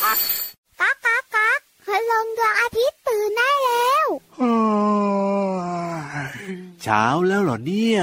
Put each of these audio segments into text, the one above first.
กักพลังดวงอาทิตย์ตื่นได้แล้วเช้าแล้วเหรอเนี่ย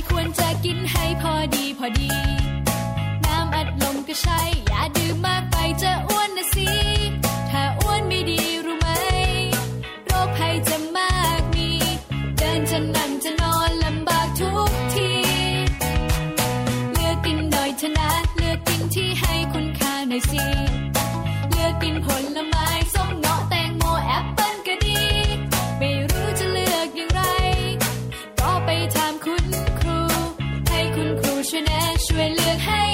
พอดีน้ำอัดลมก็ใช่อย่าดื่มมากไปจะอ้วนนะสิถ้าอ้วนไม่ดีรู้ไหมโรคภัยจะมากมีเดินจะนั่งจะนอนลำบากทุกทีเลือกกินหน่อยเถอะนะเลือกกินที่ให้คุณค่าหน่อยสิเลือกกินผลไม้ส้มเงาะแตงโมแอปเปิ้ลก็ดีไม่รู้จะเลือกอย่างไรก็ไปถามคุณครูให้คุณครูช่วยเลือกให้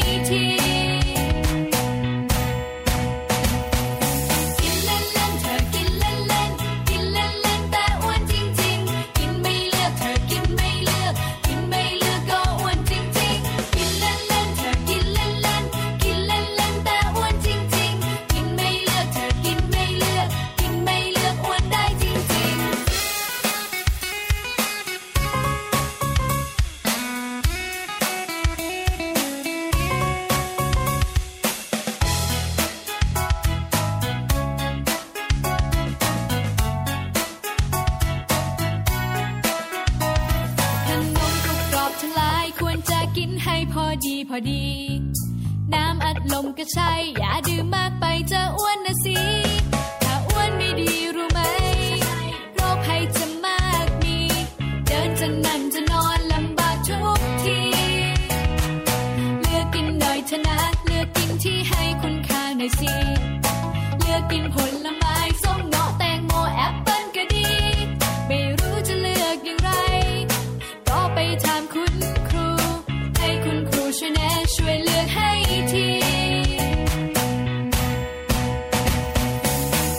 ที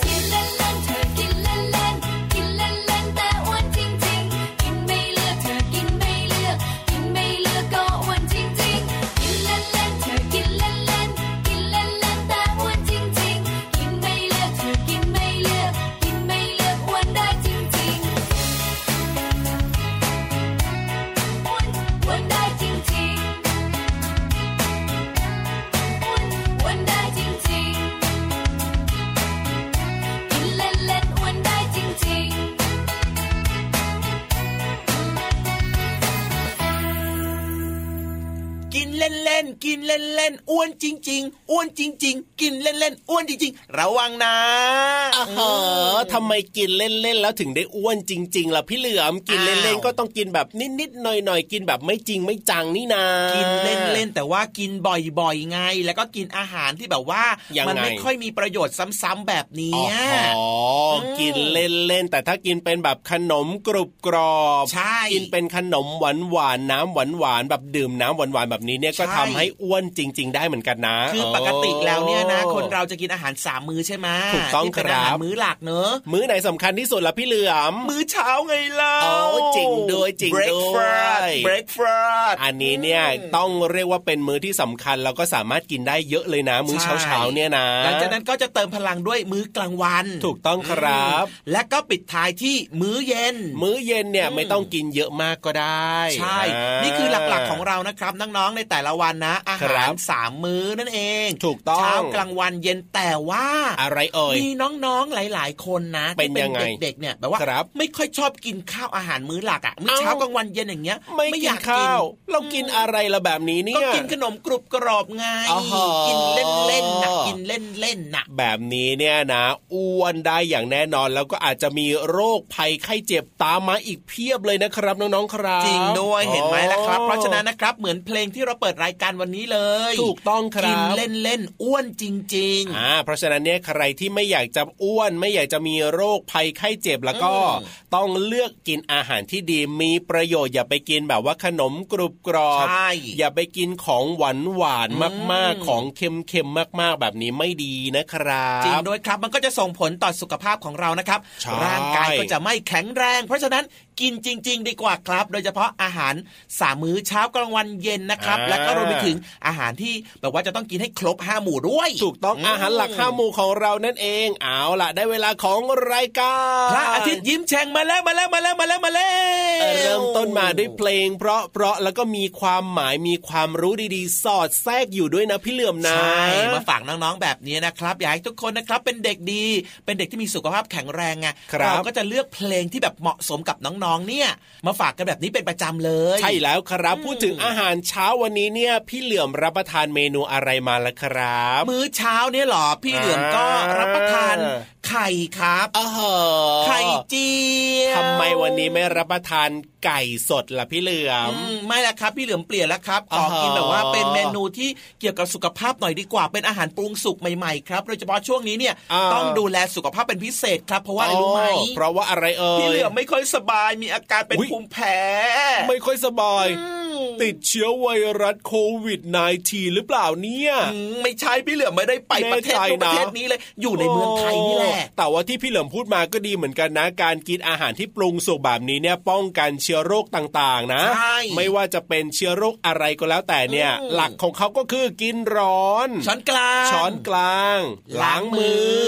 กินเล่นๆอ้วนจริงๆอ้วนจริงๆกินเล่นๆอ้วนจริงๆระวังนะอ๋อทำไมกินเล่นๆแล้วถึงได้อ้วนจริงๆล่ะพี่เหลือมกินเล่นๆก็ต้องกินแบบนิดๆหน่อยๆกินแบบไม่จริงไม่จังนี่นะกินเล่นๆแต่ว่ากินบ่อยๆไงแล้วก็กินอาหารที่แบบว่ามันไม่ค่อยมีประโยชน์ซ้ำๆแบบนี้อ๋อกินเล่นๆแต่ถ้ากินเป็นแบบขนมกรุบกรอบใช่กินเป็นขนมหวานๆน้ำหวานๆแบบดื่มน้ำหวานๆแบบนี้เนี่ยก็ทำให้อ้วนจริงๆได้เหมือนกันนะคือปกติแล้วเนี่ยนะคนเราจะกินอาหาร3มื้อใช่ไหมถูกต้องครับอาหารมื้อหลักเนอะมื้อไหนสำคัญที่สุดล่ะพี่เหลือมมื้อเช้าไงล่ะอ๋อจริงด้วยจริงด้วยbreakfast อันนี้เนี่ยต้องเรียกว่าเป็นมื้อที่สำคัญเราก็สามารถกินได้เยอะเลยนะมื้อเช้าๆเนี่ยนะหลังจากนั้นก็จะเติมพลังด้วยมื้อกลางวันถูกต้องครับและก็ปิดท้ายที่มื้อเย็นเนี่ยไม่ต้องกินเยอะมากก็ได้ใช่นี่คือหลักๆของเรานะครับน้องๆในแต่ละวันนะอาหาร3มื้อนั่นเองถูกต้องเช้ากลางวันเย็นแต่ว่าอะไรเอ่ยมีน้องๆหลายๆคนนะที่เป็นเด็กๆเนี่ยแบบว่าไม่ค่อยชอบกินข้าวอาหารมื้อหลักอ่ะมื้อเช้ากลางวันเย็นอย่างเงี้ยไม่อยากกินเรากินอะไรละแบบนี้เนี่ยก็กินขนมกรุบกรอบไงกินเล่นๆนะกินเล่นๆนะแบบนี้เนี่ยนะอ้วนได้อย่างแน่นอนแล้วก็อาจจะมีโรคภัยไข้เจ็บตามมาอีกเพียบเลยนะครับน้องๆครับจริงด้วยเห็นไหมล่ะครับเพราะฉะนั้นนะครับเหมือนเพลงที่เราเปิด รายการวันนี้เลยถูกต้องครับกินเล่นเล่นอ้วนจริงๆเพราะฉะนั้นเนี่ยใครที่ไม่อยากจะอ้วนไม่อยากจะมีโรคภัยไข้เจ็บแล้วก็ต้องเลือกกินอาหารที่ดีมีประโยชน์อย่าไปกินแบบว่าขนมกรุบกรอบอย่าไปกินของหวานหวานมากๆของเค็มๆมากๆแบบนี้ไม่ดีนะครับจริงด้วยครับมันก็จะส่งผลต่อสุขภาพของเรานะครับร่างกายก็จะไม่แข็งแรงเพราะฉะนั้นกินจริงๆดีกว่าครับโดยเฉพาะอาหาร3มื้อเช้ากลางวันเย็นนะครับแล้วก็รวมไปถึงอาหารที่แบบว่าจะต้องกินให้ครบ5หมู่ด้วยถูกต้องอาหารหลัก5หมู่ของเรานั่นเองเอาล่ะได้เวลาของรายการพระอาทิตย์ยิ้มแฉ่งมาแล้วเริ่มต้นมาด้วยเพลงเพราะแล้วก็มีความหมายมีความรู้ดีๆสอดแทรกอยู่ด้วยนะพี่เหลือมนะใช่มาฝากน้องๆแบบนี้นะครับอยากให้ทุกคนนะครับเป็นเด็กดีเป็นเด็กที่มีสุขภาพแข็งแรงไงเราก็จะเลือกเพลงที่แบบเหมาะสมกับน้องๆเนี่ยมาฝากกันแบบนี้เป็นประจำเลยใช่แล้วครับพูดถึงอาหารเช้าวันนี้เนี่ยพี่เหลือมรับประทานเมนูอะไรมาล่ะครับมื้อเช้าเนี่ยหรอพี่เหลือมก็รับประทานไข่ครับไข่เจียวทำไมวันนี้ไม่รับประทานไก่สดล่ะพี่เหลือมไม่ละครับพี่เหลือมเปลี่ยนแล้วครับขอกินแบบว่าเป็นเมนูที่เกี่ยวกับสุขภาพหน่อยดีกว่าเป็นอาหารปรุงสุกใหม่ๆครับโดยเฉพาะช่วงนี้เนี่ยต้องดูแลสุขภาพเป็นพิเศษครับเพราะว่าอะไรรู้ไหมเพราะว่าอะไรพี่เหลือมไม่ค่อยสบายมีอาการเป็นภูมิแพ้ไม่ค่อยสบายติดเชื้อไวรัสโควิด -19 หรือเปล่าเนี่ยไม่ใช่พี่เหลือมไม่ได้ไปประเทศนี้เลยอยู่ในเมืองไทยนี่แหละแต่ว่าที่พี่เหลือมพูดมาก็ดีเหมือนกันนะการกินอาหารที่ปรุงสุกแบบนี้เนี่ยป้องกันเชื้อโรคต่างๆนะไม่ว่าจะเป็นเชื้อโรคอะไรก็แล้วแต่เนี่ยหลักของเขาก็คือกินร้อนช้อนกลางล้างมือ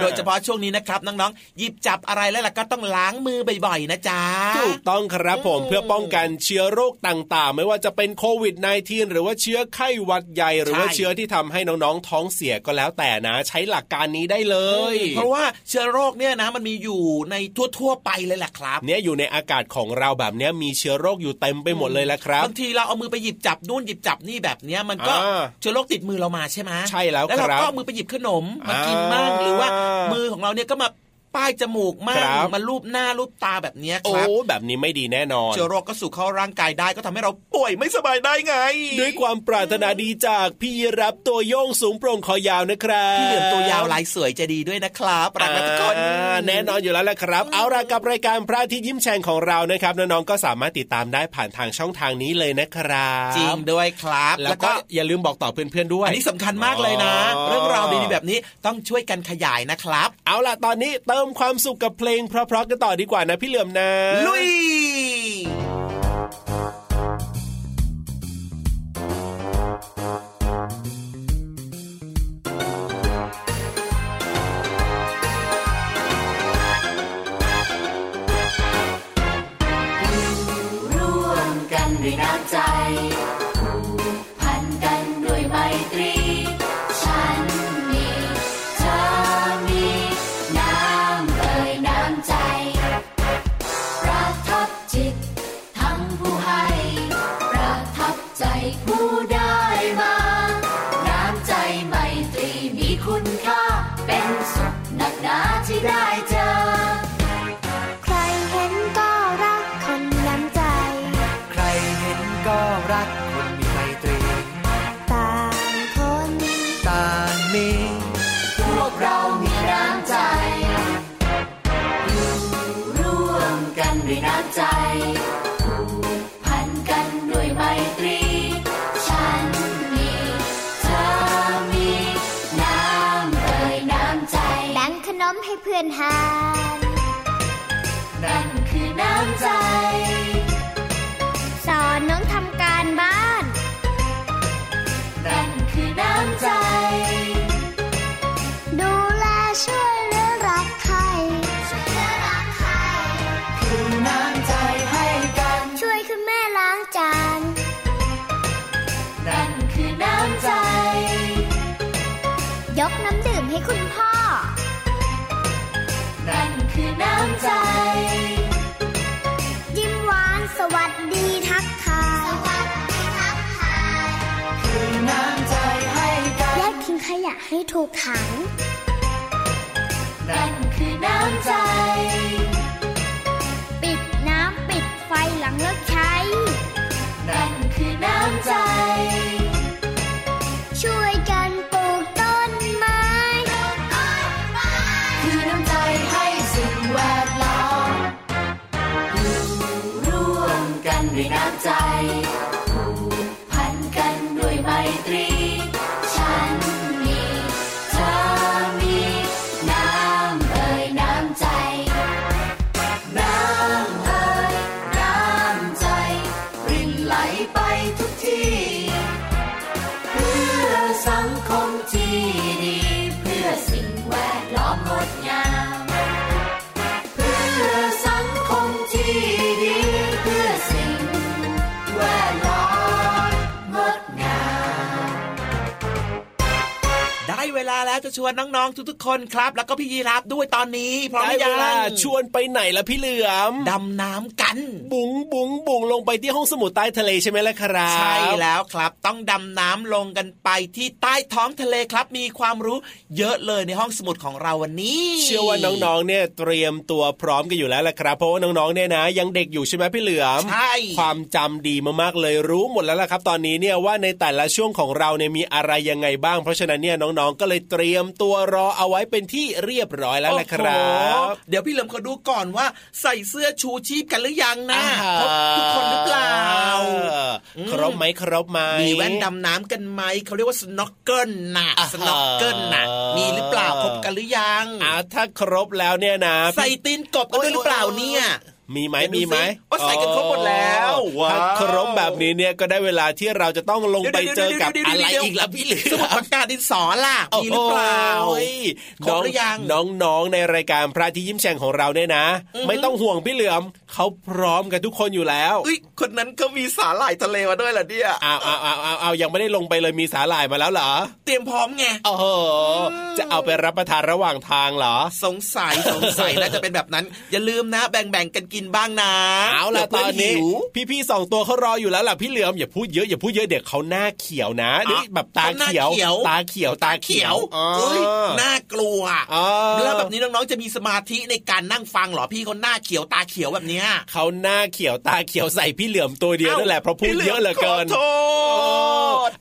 โดยเฉพาะช่วงนี้นะครับน้องๆหยิบจับอะไรแล้วล่ะก็ต้องล้างมือบ่อยๆนะจ๊ะถูกต้องครับผมเพื่อป้องกันเชื้อโรคต่างๆไม่ว่าจะเป็นโควิด -19 หรือว่าเชื้อไข้หวัดใหญ่หรือว่าเชื้อที่ทำให้น้องๆท้องเสียก็แล้วแต่นะใช้หลักการนี้ได้เลยเพราะว่าเชื้อโรคเนี่ยนะมันมีอยู่ในทั่วๆไปเลยแหละครับเนี่ยอยู่ในอากาศของเราแบบนี้มีเชื้อโรคอยู่เต็มไปหมดเลยแหละครับบางทีเราเอามือไปหยิบจับนู่นหยิบจับนี่แบบนี้มันก็เชื้อโรคติดมือเรามาใช่ไหมใช่แล้วครับแล้วเราก็มือไปหยิบขนมมากินบ้างหรือว่ามือของเราเนี่ยก็มาป้ายจมูกมากมาลูบหน้าลูบตาแบบนี้ครับโอ้แบบนี้ไม่ดีแน่นอนเชื้อโรคก็สู่เข้าร่างกายได้ก็ทำให้เราป่วยไม่สบายได้ไงด้วยความปรารถนาดีจากพี่รับตัวโยงสูงโปร่งคอยาวนะครับพี่เหลือมตัวยาวลายสวยจะดีด้วยนะครับรักทุกคนแน่นอนอยู่แล้วแหละครับเอาล่ะกับรายการพระอาทิตย์ยิ้มแฉ่งของเรานะครับน้องๆก็สามารถติดตามได้ผ่านทางช่องทางนี้เลยนะครับจริงด้วยครับแล้วก็อย่าลืมบอกต่อเพื่อนๆด้วยอันนี้สำคัญมากเลยนะเรื่องราวดีๆแบบนี้ต้องช่วยกันขยายนะครับเอาล่ะตอนนี้เติมความสุขกับเพลงเพราะๆกันต่อดีกว่านะพี่เหลือมนะลุยร่วมกันด้วยน้ำใจเพื่อนหานั่นคือน้ำใจสอนน้องทำการบ้านนั่นคือน้ำใจดูแลช่วยเหลือรักใครคือน้ำใจให้กันช่วยคุณแม่ล้างจานนั่นคือน้ำใจยกน้ำดื่มให้คุณพ่อนั่นคือน้ำใจยิ้มหวานสวัสดีทักทายคือน้ำใจให้กันแยกทิ้งขยะให้ถูกถังนั่นคือน้ำใจปิดน้ำปิดไฟหลังเลิกใช้นั่นคือน้ำใจ จะชวนน้องๆทุกๆคนครับแล้วก็พี่ยีรับด้วยตอนนี้พร้อมยังชวนไปไหนล่ะพี่เหลือมดำน้ำกันบุ๋งบุ๋งบุ๋งลงไปที่ห้องสมุดใต้ทะเลใช่ไหมล่ะครับใช่แล้วครับต้องดำน้ำลงกันไปที่ใต้ท้องทะเลครับมีความรู้เยอะเลยในห้องสมุดของเราวันนี้เชื่อว่าน้องๆเนี่ยเตรียมตัวพร้อมกันอยู่แล้วล่ะครับเพราะว่าน้องๆเนี่ยนะยังเด็กอยู่ใช่ไหมพี่เหลือมใช่ความจำดีมากๆเลยรู้หมดแล้วล่ะครับตอนนี้เนี่ยว่าในแต่ละช่วงของเราเนี่ยมีอะไรยังไงบ้างเพราะฉะนั้นเนี่ยน้องๆก็เลยเตรียมตัวรอเอาไว้เป็นที่เรียบร้อยแล้วนะครับเดี๋ยวพี่เหลิมขอดูก่อนว่าใส่เสื้อชูชีพกันหรือยังนะครบทุกคนหรือเปล่าครบไหมครบไหมมีแว่นดำน้ำกันไหมเขาเรียกว่า snorkel นะมีหรือเปล่าครบกันหรือยังถ้าครบแล้วเนี่ยนะใส่ตีนกบกันด้วยหรือเปล่าเนี่ยมีไหมมีไหมก็ใส่กันครบหมดแล้วถ้าครบแบบนี้เนี่ยก็ได้เวลาที่เราจะต้องลงไปเจอกับอะไรอีกแล้วพี่เหลือสมุดปากกาดินสอล่ะมีหรือเปล่าครบหรือยังน้องๆในรายการพระอาทิตย์ยิ้มแฉ่งของเราเนี่ยนะไม่ต้องห่วงพี่เหลือมเขาพร้อมกันทุกคนอยู่แล้วคนนั้นก็มีสาหร่ายทะเลมาด้วยเหรอเนี่ยเอายังไม่ได้ลงไปเลยมีสาหร่ายมาแล้วเหรอเตรียมพร้อมไงโอ้โหจะเอาไปรับประทานระหว่างทางเหรอสงสัยน่าจะเป็นแบบนั้นอย่าลืมนะแบ่งกันกินบ้างนะเอาล่ะตอนนี้พี่ๆ2ตัวเขารออยู่แล้วล่ะพี่เหลือมอย่าพูดเยอะเดี๋ยวเขาหน้าเขียวนะนี่แบบตาเขียวน่ากลัวแล้วแบบนี้น้องๆจะมีสมาธิในการนั่งฟังเหรอพี่เขาหน้าเขียวตาเขียวแบบเนี้ยเขาหน้าเขียวตาเขียวใส่พี่เหลือมตัวเดียวนั่นแหละเพราะพูดเยอะเหลือเกิน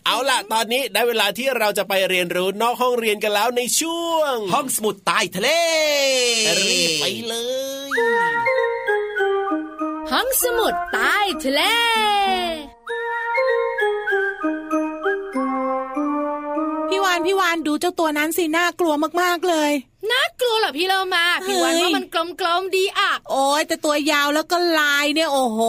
เอาล่ะตอนนี้ได้เวลาที่เราจะไปเรียนรู้นอกห้องเรียนกันแล้วในช่วงห้องสมุดใต้ทะเลรีบไปเลยห้องสมุดใต้ทะเลพี่วานดูเจ้าตัวนั้นสิน่ากลัวมากๆเลยน่ากลัวเหรอพี่เรามาพี่วานว่ามันกลมๆดีอ่ะโอ้ยแต่ตัวยาวแล้วก็ลายเนี่ยโอ้โห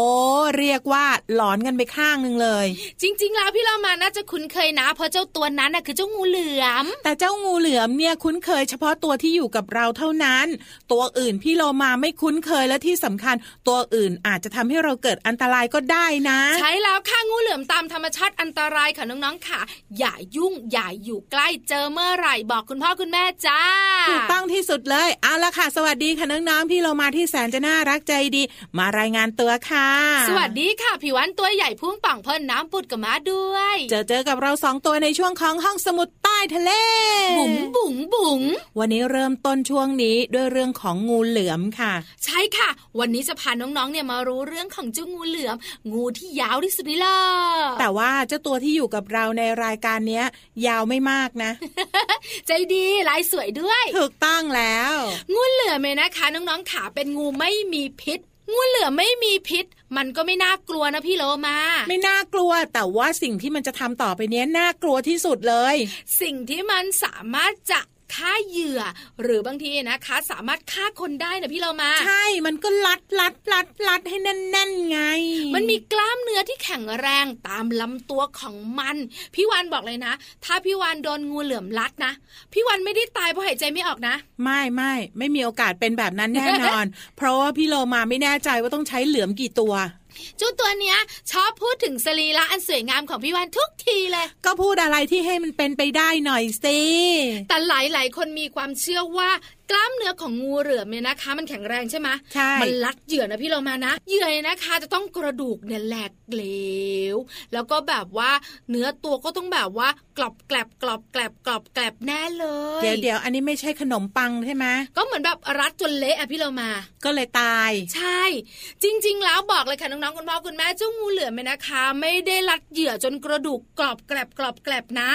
เรียกว่าหลอนกันไปข้างนึงเลยจริงๆแล้วพี่เรามาน่าจะคุ้นเคยนะเพราะเจ้าตัวนั้นน่ะคือเจ้างูเหลือมแต่เจ้างูเหลือมเนี่ยคุ้นเคยเฉพาะตัวที่อยู่กับเราเท่านั้นตัวอื่นพี่เรามาไม่คุ้นเคยและที่สำคัญตัวอื่นอาจจะทำให้เราเกิดอันตรายก็ได้นะใช่แล้วค่ะงูเหลือมตามธรรมชาติอันตรายค่ะน้องๆค่ะอย่ายุ่งอย่าอยู่ใกล้เจอเมื่อไหร่บอกคุณพ่อคุณแม่จ้าต้องที่สุดเลยเอาล่ะค่ะสวัสดีค่ะน้องๆพี่เรามาที่แสนจะน่ารักใจดีมารายงานตัวค่ะสวัสดีค่ะพี่วันตัวใหญ่พุ่งป่องพ่นน้ำปุดกับมาด้วยเจอกับเราสองตัวในช่วงของห้องสมุดใต้ทะเลบุ๋งบุ๋งบุ๋งวันนี้เริ่มต้นช่วงนี้ด้วยเรื่องของงูเหลือมค่ะใช่ค่ะวันนี้จะพาน้องๆเนี่ยมารู้เรื่องของเจ้างูเหลือมงูที่ยาวที่สุดในโลกแต่ว่าเจ้าตัวที่อยู่กับเราในรายการนี้ยาวไม่มากนะ ใจดีลายสวยด้วยถูกตั้งแล้วงูเหลือมเลยนะคะน้องๆขาเป็นงูไม่มีพิษงูเหลือมไม่มีพิษมันก็ไม่น่ากลัวนะพี่โลมาไม่น่ากลัวแต่ว่าสิ่งที่มันจะทำต่อไปนี้น่ากลัวที่สุดเลยสิ่งที่มันสามารถจะฆ่าเหยื่อหรือบางทีนะคะสามารถฆ่าคนได้นะพี่เรามาใช่มันก็ลัดให้แน่นๆไงมันมีกล้ามเนื้อที่แข็งแรงตามลำตัวของมันพี่วานบอกเลยนะถ้าพี่วานโดนงูเหลือมลัดนะพี่วานไม่ได้ตายเพราะหายใจไม่ออกนะไม่มีโอกาสเป็นแบบนั้นแน่นอน เพราะว่าพี่เรามาไม่แน่ใจว่าต้องใช้เหลือมกี่ตัวเจ้าตัวเนี้ยชอบพูดถึงสรีระอันสวยงามของพี่วานทุกทีเลยก็พูดอะไรที่ให้มันเป็นไปได้หน่อยสิแต่หลายๆคนมีความเชื่อว่ากล้ามเนื้อของงูเหลือมเนี่ยนะคะมันแข็งแรงใช่ไหมใช่มันลัดเหยื่อนะพี่เรามานะเหยื่อนะคะจะต้องกระดูกเนี่ยแหลกเหลวแล้วก็แบบว่าเนื้อตัวก็ต้องแบบว่ากรอบแกรบกรอบแกรบกรอบแกรบแน่เลยเดี๋ยวอันนี้ไม่ใช่ขนมปังใช่ไหมก็เหมือนแบบรัดจนเละอ่ะพี่เรามาก็เลยตายใช่จริงๆแล้วบอกเลยค่ะน้องๆคุณพ่อคุณแม่เจ้างูเหลือมเนี่ยนะคะไม่ได้ลัดเหยื่อจนกระดูกกรอบแกรบกรอบแกรบนะ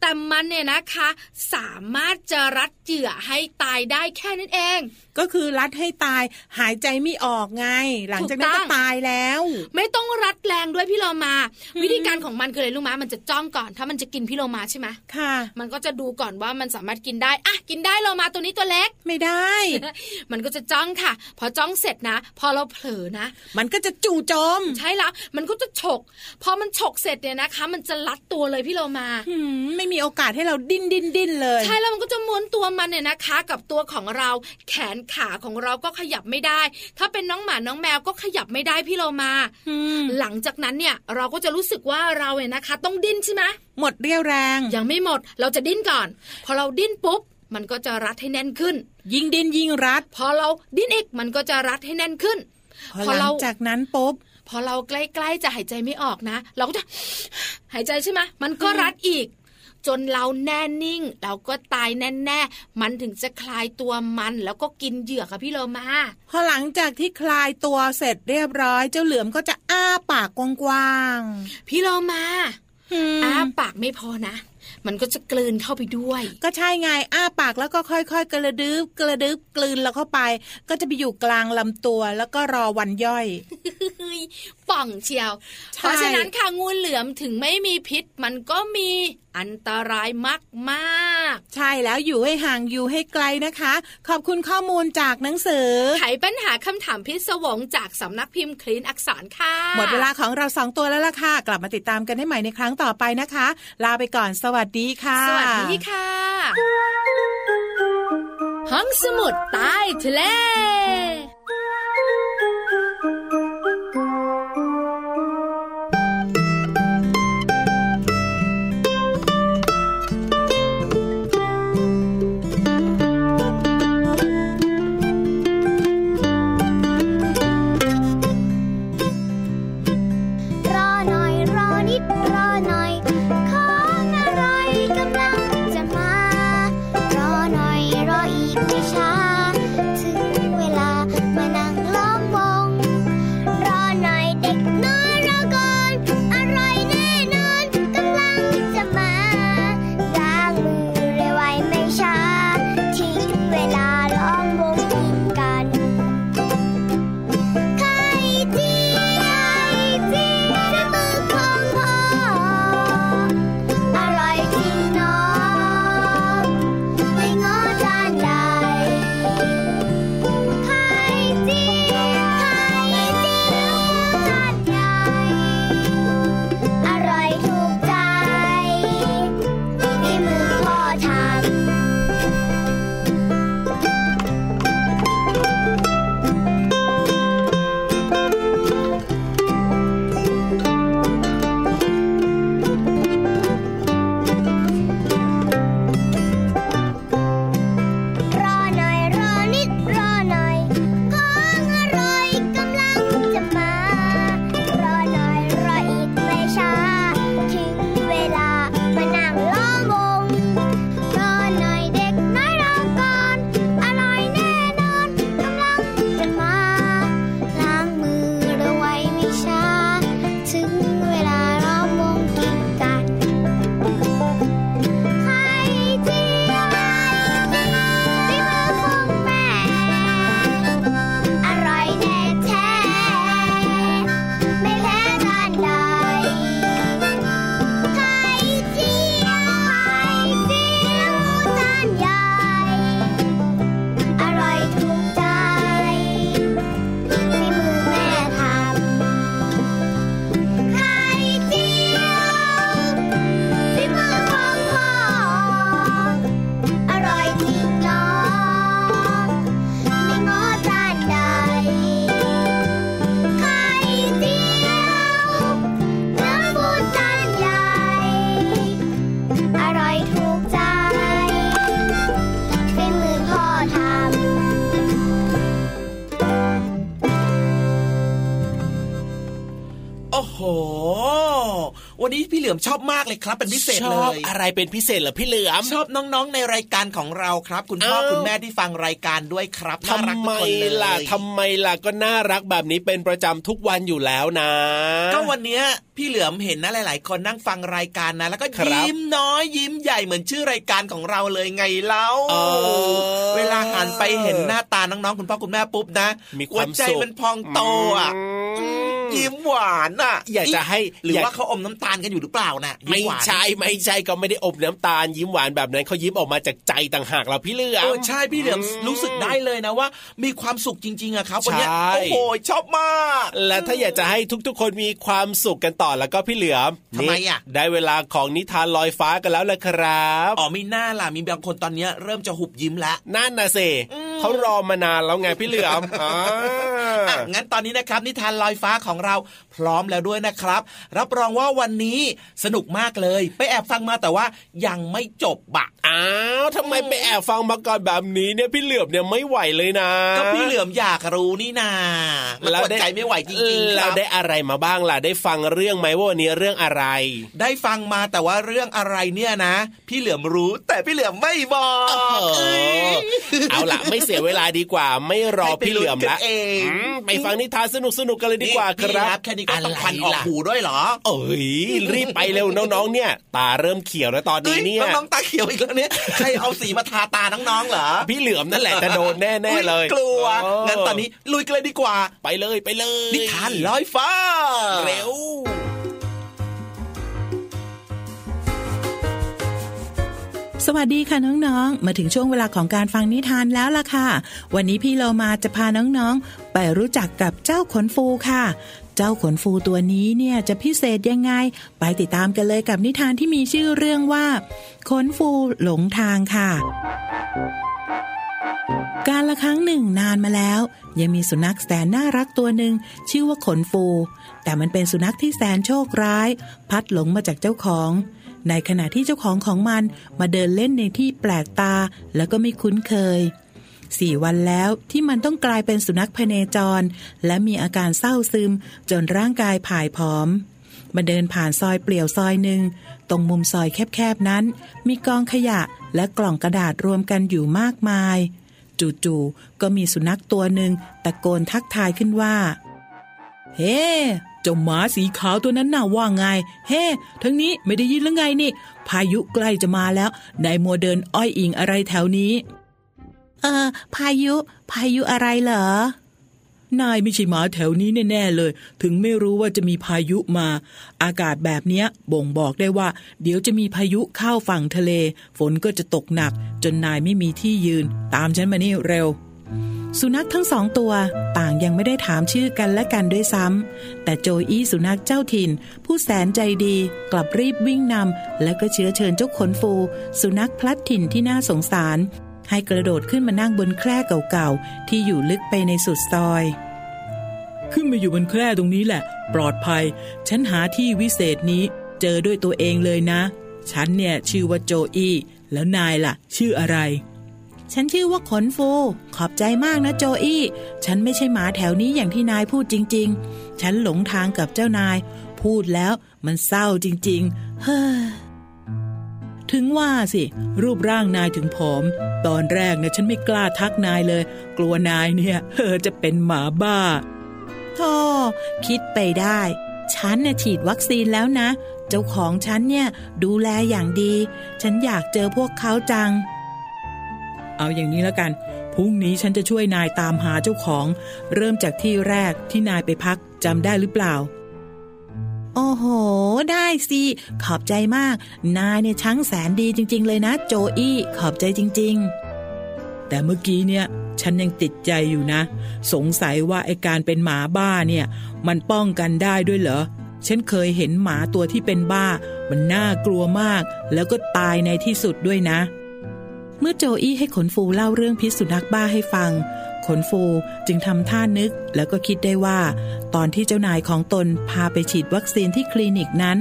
แต่มันเนี่ยนะคะสามารถจะรัดเหยื่อให้ ตายได้แค่นั้นเองก็คือรัดให้ตายหายใจไม่ออกไงหลังจากนั้นก็ตายแล้วไม่ต้องรัดแรงด้วยพี่โลมาวิธีการของมันคืออะไรรู้มั้ยมันจะจ้องก่อนถ้ามันจะกินพี่โลมาใช่มั้ยค่ะมันก็จะดูก่อนว่ามันสามารถกินได้อ่ะกินได้โลมาตัวนี้ตัวเล็กไม่ได้ มันก็จะจ้องค่ะพอจ้องเสร็จนะพอเราเผลอนะมันก็จะจู่โจมใช่แล้วมันก็จะฉกพอมันฉกเสร็จเนี่ยนะคะมันจะรัดตัวเลยพี่โลมาไม่มีโอกาสให้เราดิ้นเลยใช่แล้วมันก็จะม้วนตัวมันเนี่ยนะคะกับตัวของเราแขนขาของเราก็ขยับไม่ได้ถ้าเป็นน้องหมาน้องแมวก็ขยับไม่ได้พี่โลมาหลังจากนั้นเนี่ยเราก็จะรู้สึกว่าเราเนี่ยนะคะต้องดิ้นใช่ไหมหมดเรี่ยวแรงยังไม่หมดเราจะดิ้นก่อนพอเราดิ้นปุ๊บมันก็จะรัดให้แน่นขึ้นยิ่งดิ้นยิ่งรัดพอเราดิ้นอีกมันก็จะรัดให้แน่นขึ้นพอหลังจากนั้นปุ๊บพอเราใกล้ๆจะหายใจไม่ออกนะเราก็จะหายใจใช่ไหมมันก็รัดอีกจนเราแน่นิ่งเราก็ตายแน่ๆมันถึงจะคลายตัวมันแล้วก็กินเหยื่อค่ะพี่โลมาพอหลังจากที่คลายตัวเสร็จเรียบร้อยเจ้าเหลือมก็จะอ้าปากกว้างๆพี่โลมาอ้าปากไม่พอนะมันก็จะกลืนเข้าไปด้วยก็ใช่ไงอ้าปากแล้วก็ค่อยๆกระดึ๊บกลืนแล้วเข้าไปก็จะไปอยู่กลางลำตัวแล้วก็รอวันย่อย ป่องเชียวเพราะฉะนั้นค่ะงูเหลือมถึงไม่มีพิษมันก็มีอันตรายมากๆใช่แล้วอยู่ให้ห่างอยู่ให้ไกลนะคะขอบคุณข้อมูลจากหนังสือไขปัญหาคำถามพิศวงจากสำนักพิมพ์คลีนอักษรค่ะหมดเวลาของเรา2ตัวแล้วล่ะค่ะกลับมาติดตามกันได้ใหม่ในครั้งต่อไปนะคะลาไปก่อนสวัสดีค่ะห้องสมุดใต้ทะเลช้าถึงเวลา วันนี้พี่เหลือมชอบมากเลยครับเป็นพิเศษเลยชอบอะไรเป็นพิเศษเหรอพี่เหลือมชอบน้องๆในรายการของเราครับคุณพ่อคุณแม่ที่ฟังรายการด้วยครับน่ารักทุกคนเลยทำไมล่ะก็น่ารักแบบนี้เป็นประจำทุกวันอยู่แล้วนะก็วันนี้พี่เหลือมเห็นนะหลายๆคนนั่งฟังรายการนะแล้วก็ยิ้มน้อยยิ้มใหญ่เหมือนชื่อรายการของเราเลยไงเล่าเวลาหันไปเห็นหน้าตาน้องๆคุณพ่อคุณแม่ปุ๊บนะหัวใจมันพองโตอ่ะยิ้มหวานอ่ะอยากจะให้หรือว่าเขาอมน้ำตาลกันอยู่หรือเปล่าน่ะไม่ใช่ก็ไม่ได้อมน้ำตาลยิ้มหวานแบบนั้นเขายิ้มออกมาจากใจต่างหากเราพี่เหลือมใช่พี่เหลือมรู้สึกได้เลยนะว่ามีความสุขจริงๆอะครับวันนี้โอ้โหชอบมากและถ้าอยากจะให้ทุกๆคนมีความสุขกันต่อแล้วก็พี่เหลือมทำไมอ่ะได้เวลาของนิทานลอยฟ้ากันแล้วล่ะครับอ๋อไม่น่าล่ะมีบางคนตอนนี้เริ่มจะหุบยิ้มแล้วนั่นนะสิเขารอมานานแล้วไงพี่เหลือมงั้นตอนนี้นะครับนิทานลอยฟ้าของเราพร้อมแล้วด้วยนะครับรับรองว่าวันนี้สนุกมากเลยไปแอบฟังมาแต่ว่ายังไม่จบอ่ะอ้าวทำไมไปแอบฟังมาก่อนแบบนี้เนี่ยพี่เหลือมเนี่ยไม่ไหวเลยนะก็พี่เหลือมอยากรู้นี่นาแล้วใจไม่ไหวจริงๆแล้วได้อะไรมาบ้างล่ะได้ฟังเรื่องไหมว่าวันนี้เรื่องอะไรได้ฟังมาแต่ว่าเรื่องอะไรเนี่ยนะพี่เหลือมรู้แต่พี่เหลือมไม่บอกเอาล่ะไม่เสียเวลาดีกว่าไม่รอพี่เหลือมละไปฟังนิทานสนุกๆกันเลยดีกว่าครับแค่นี้ก็ต้องพันออกหูด้วยเหรอเอ้ยรีบไปเร็วน้องๆเนี่ยตาเริ่มเขียวแล้วตอนนี้เนี่ยน้องตาเขียวอีกแล้วเนี่ยใครเอาสีมาทาตาน้องๆเหรอพี่เหลือมนั่นแหละจะโดนแน่ๆเลยกลัวงั้นตอนนี้ลุยกันเลยดีกว่าไปเลยนิทานลอยฟ้าเร็วสวัสดีค่ะน้องๆมาถึงช่วงเวลาของการฟังนิทานแล้วล่ะค่ะวันนี้พี่เรามาจะพาน้องๆไปรู้จักกับเจ้าขนฟูค่ะเจ้าขนฟูตัวนี้เนี่ยจะพิเศษยังไงไปติดตามกันเลยกับนิทานที่มีชื่อเรื่องว่าขนฟูหลงทางค่ะการละครั้งหนึ่งนานมาแล้วยังมีสุนัขแสนน่ารักตัวหนึ่งชื่อว่าขนฟูแต่มันเป็นสุนัขที่แสนโชคร้ายพัดหลงมาจากเจ้าของในขณะที่เจ้าของมันมาเดินเล่นในที่แปลกตาแล้วก็ไม่คุ้นเคย4 วันแล้วที่มันต้องกลายเป็นสุนัขพเนจรและมีอาการเศร้าซึมจนร่างกายผ่ายผอมมันเดินผ่านซอยเปลี่ยวซอยหนึ่งตรงมุมซอยแคบๆนั้นมีกองขยะและกล่องกระดาษรวมกันอยู่มากมายจู่ๆก็มีสุนัขตัวหนึ่งตะโกนทักทายขึ้นว่าเฮ้ เจ้าหมาสีขาวตัวนั้นน่ะว่าไงเฮ้ ทั้งนี้ไม่ได้ยินหรือไงนี่พายุใกล้จะมาแล้วนายมัวเดินอ้อยอิงอะไรแถวนี้พายุอะไรเหรอนายไม่ใช่หมาแถวนี้แน่ๆเลยถึงไม่รู้ว่าจะมีพายุมาอากาศแบบเนี้ยบ่งบอกได้ว่าเดี๋ยวจะมีพายุเข้าฝั่งทะเลฝนก็จะตกหนักจนนายไม่มีที่ยืนตามฉันมานี่เร็วสุนัขทั้ง2 ตัวต่างยังไม่ได้ถามชื่อกันและกันด้วยซ้ำแต่โจอี้สุนัขเจ้าถิ่นผู้แสนใจดีกลับรีบวิ่งนำแล้วก็เชื้อเชิญเจ้าขนฟูสุนัขพลัดถิ่นที่น่าสงสารให้กระโดดขึ้นมานั่งบนแคร่เก่าๆที่อยู่ลึกไปในสุดซอยขึ้นมาอยู่บนแคร่ตรงนี้แหละปลอดภัยฉันหาที่วิเศษนี้เจอด้วยตัวเองเลยนะฉันเนี่ยชื่อว่าโจอี้แล้วนายล่ะชื่ออะไรฉันชื่อว่าขนฟูขอบใจมากนะโจอี้ฉันไม่ใช่หมาแถวนี้อย่างที่นายพูดจริงๆฉันหลงทางกับเจ้านายพูดแล้วมันเศร้าจริงๆเฮ้อถึงว่าสิรูปร่างนายถึงผอมตอนแรกเนี่ยฉันไม่กล้าทักนายเลยกลัวนายเนี่ยจะเป็นหมาบ้าท้อคิดไปได้ฉันเนี่ยฉีดวัคซีนแล้วนะเจ้าของฉันเนี่ยดูแลอย่างดีฉันอยากเจอพวกเขาจังเอาอย่างนี้แล้วกันพรุ่งนี้ฉันจะช่วยนายตามหาเจ้าของเริ่มจากที่แรกที่นายไปพักจำได้หรือเปล่าโอ้โหได้สิขอบใจมากนายเนี่ยช่างแสนดีจริงๆเลยนะโจอี้ขอบใจจริงๆแต่เมื่อกี้เนี่ยฉันยังติดใจอยู่นะสงสัยว่าไอ้การเป็นหมาบ้าเนี่ยมันป้องกันได้ด้วยเหรอฉันเคยเห็นหมาตัวที่เป็นบ้ามันน่ากลัวมากแล้วก็ตายในที่สุดด้วยนะเมื่อโจอี้ให้ขนฟูเล่าเรื่องพิษสุนัขบ้าให้ฟังขนฟูจึงทำท่านึกแล้วก็คิดได้ว่าตอนที่เจ้านายของตนพาไปฉีดวัคซีนที่คลินิกนั้น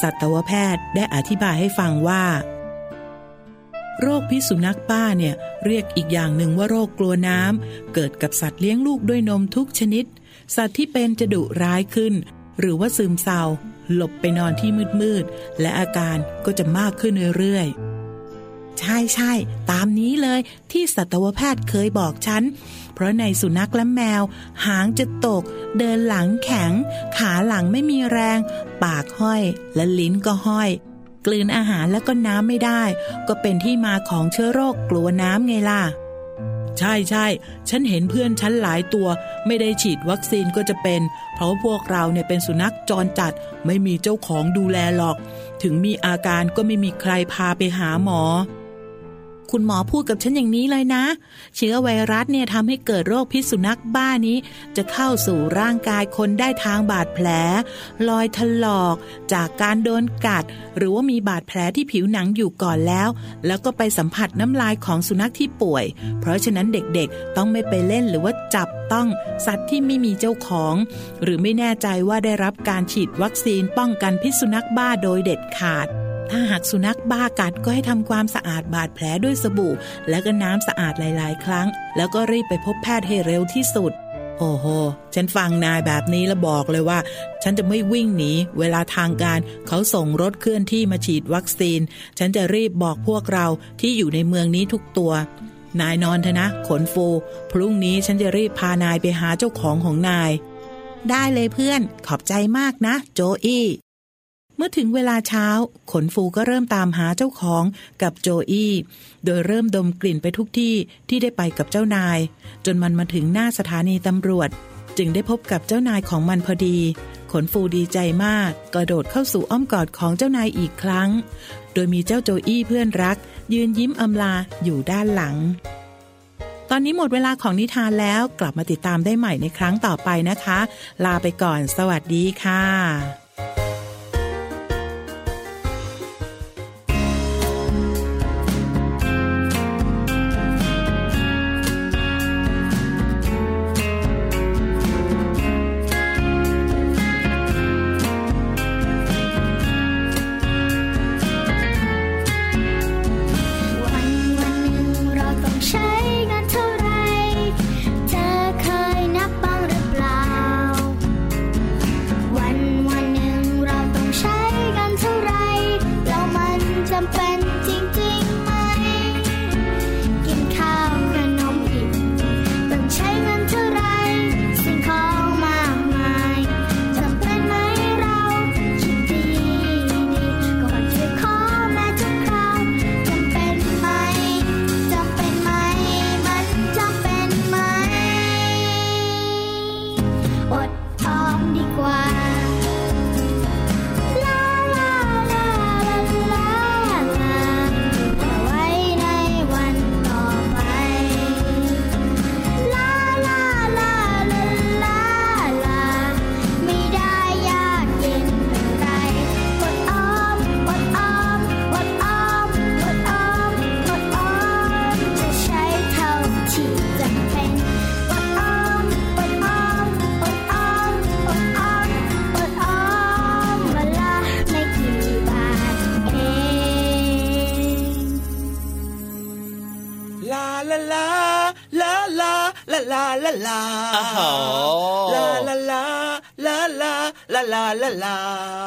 สัตวแพทย์ได้อธิบายให้ฟังว่าโรคพิษสุนัขบ้าเนี่ยเรียกอีกอย่างหนึ่งว่าโรคกลัวน้ำเกิดกับสัตว์เลี้ยงลูกด้วยนมทุกชนิดสัตว์ที่เป็นจะดุร้ายขึ้นหรือว่าซึมเศร้า หลบไปนอนที่มืดๆและอาการก็จะมากขึ้นเรื่อยๆใช่ๆตามนี้เลยที่สัตวแพทย์เคยบอกฉันเพราะในสุนัขและแมวหางจะตกเดินหลังแข็งขาหลังไม่มีแรงปากห้อยและลิ้นก็ห้อยกลืนอาหารแล้วก็น้ำไม่ได้ก็เป็นที่มาของเชื้อโรคกลัวน้ำไงล่ะใช่ๆฉันเห็นเพื่อนฉันหลายตัวไม่ได้ฉีดวัคซีนก็จะเป็นเพราะพวกเราเนี่ยเป็นสุนัขจรจัดไม่มีเจ้าของดูแลหรอกถึงมีอาการก็ไม่มีใครพาไปหาหมอคุณหมอพูดกับฉันอย่างนี้เลยนะเชื้อไวรัสเนี่ยทำให้เกิดโรคพิษสุนัขบ้านี้จะเข้าสู่ร่างกายคนได้ทางบาดแผลรอยถลอกจากการโดนกัดหรือว่ามีบาดแผลที่ผิวหนังอยู่ก่อนแล้วก็ไปสัมผัสน้ำลายของสุนัขที่ป่วยเพราะฉะนั้นเด็กๆต้องไม่ไปเล่นหรือว่าจับต้องสัตว์ที่ไม่มีเจ้าของหรือไม่แน่ใจว่าได้รับการฉีดวัคซีนป้องกันพิษสุนัขบ้าโดยเด็ดขาดถ้าหากสุนัขบ้ากัดก็ให้ทำความสะอาดบาดแผลด้วยสบู่และก็น้ำสะอาดหลายๆครั้งแล้วก็รีบไปพบแพทย์ให้เร็วที่สุดโอ้โหฉันฟังนายแบบนี้แล้วบอกเลยว่าฉันจะไม่วิ่งหนีเวลาทางการเขาส่งรถเคลื่อนที่มาฉีดวัคซีนฉันจะรีบบอกพวกเราที่อยู่ในเมืองนี้ทุกตัวนายนอนเถอะนะขนฟูพรุ่งนี้ฉันจะรีบพานายไปหาเจ้าของนายได้เลยเพื่อนขอบใจมากนะโจอี้เมื่อถึงเวลาเช้าขนฟูก็เริ่มตามหาเจ้าของกับโจอี้โดยเริ่มดมกลิ่นไปทุกที่ที่ได้ไปกับเจ้านายจนมันมาถึงหน้าสถานีตำรวจจึงได้พบกับเจ้านายของมันพอดีขนฟูดีใจมากกระโดดเข้าสู่อ้อมกอดของเจ้านายอีกครั้งโดยมีเจ้าโจอี้เพื่อนรักยืนยิ้มอำลาอยู่ด้านหลังตอนนี้หมดเวลาของนิทานแล้วกลับมาติดตามได้ใหม่ในครั้งต่อไปนะคะลาไปก่อนสวัสดีค่ะ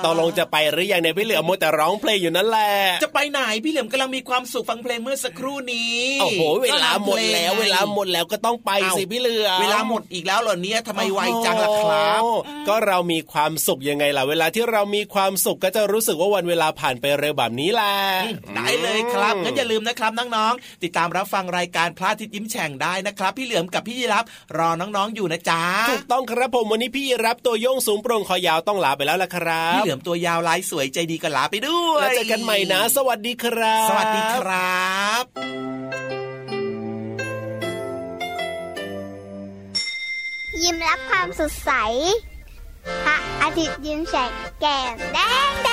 ตกลงจะไปหรือยังเนี่ยพี่เหลือมมัวแต่ร้องเพลงอยู่นั่นแหละจะไปไหนพี่เหลือมกำลังมีความสุขฟังเพลงเมื่อสักครู่นี้โอ้โหเวลาหมดแล้วก็ต้องไปสิพี่เหลือเวลาหมดอีกแล้วเหรอเนี่ยทำไมไวจังล่ะครับก็เรามีความสุขยังไงล่ะเวลาที่เรามีความสุขก็จะรู้สึกว่าวันเวลาผ่านไปเร็วแบบนี้แหละได้เลยครับงั้นอย่าลืมนะครับน้องๆติดตามรับฟังรายการพระอาทิตย์ยิ้มแฉ่งได้นะครับพี่เหลือมกับพี่ยีรับรอน้องๆอยู่นะจ๊ะถูกต้องครับผมวันนี้พี่ยีรับตัวโยงสูงโปร่งคอยาวต้องลาไปแล้วล่ะครับพี่เหลือมตัวยาวลายสวยใจดีก็ลาไปด้วยแล้วเจอกันใหม่นะสวัสดีครับสวัสดีครับยิ้มรับความสดใสพระอาทิตย์ยิ้มแฉกแก้มแดง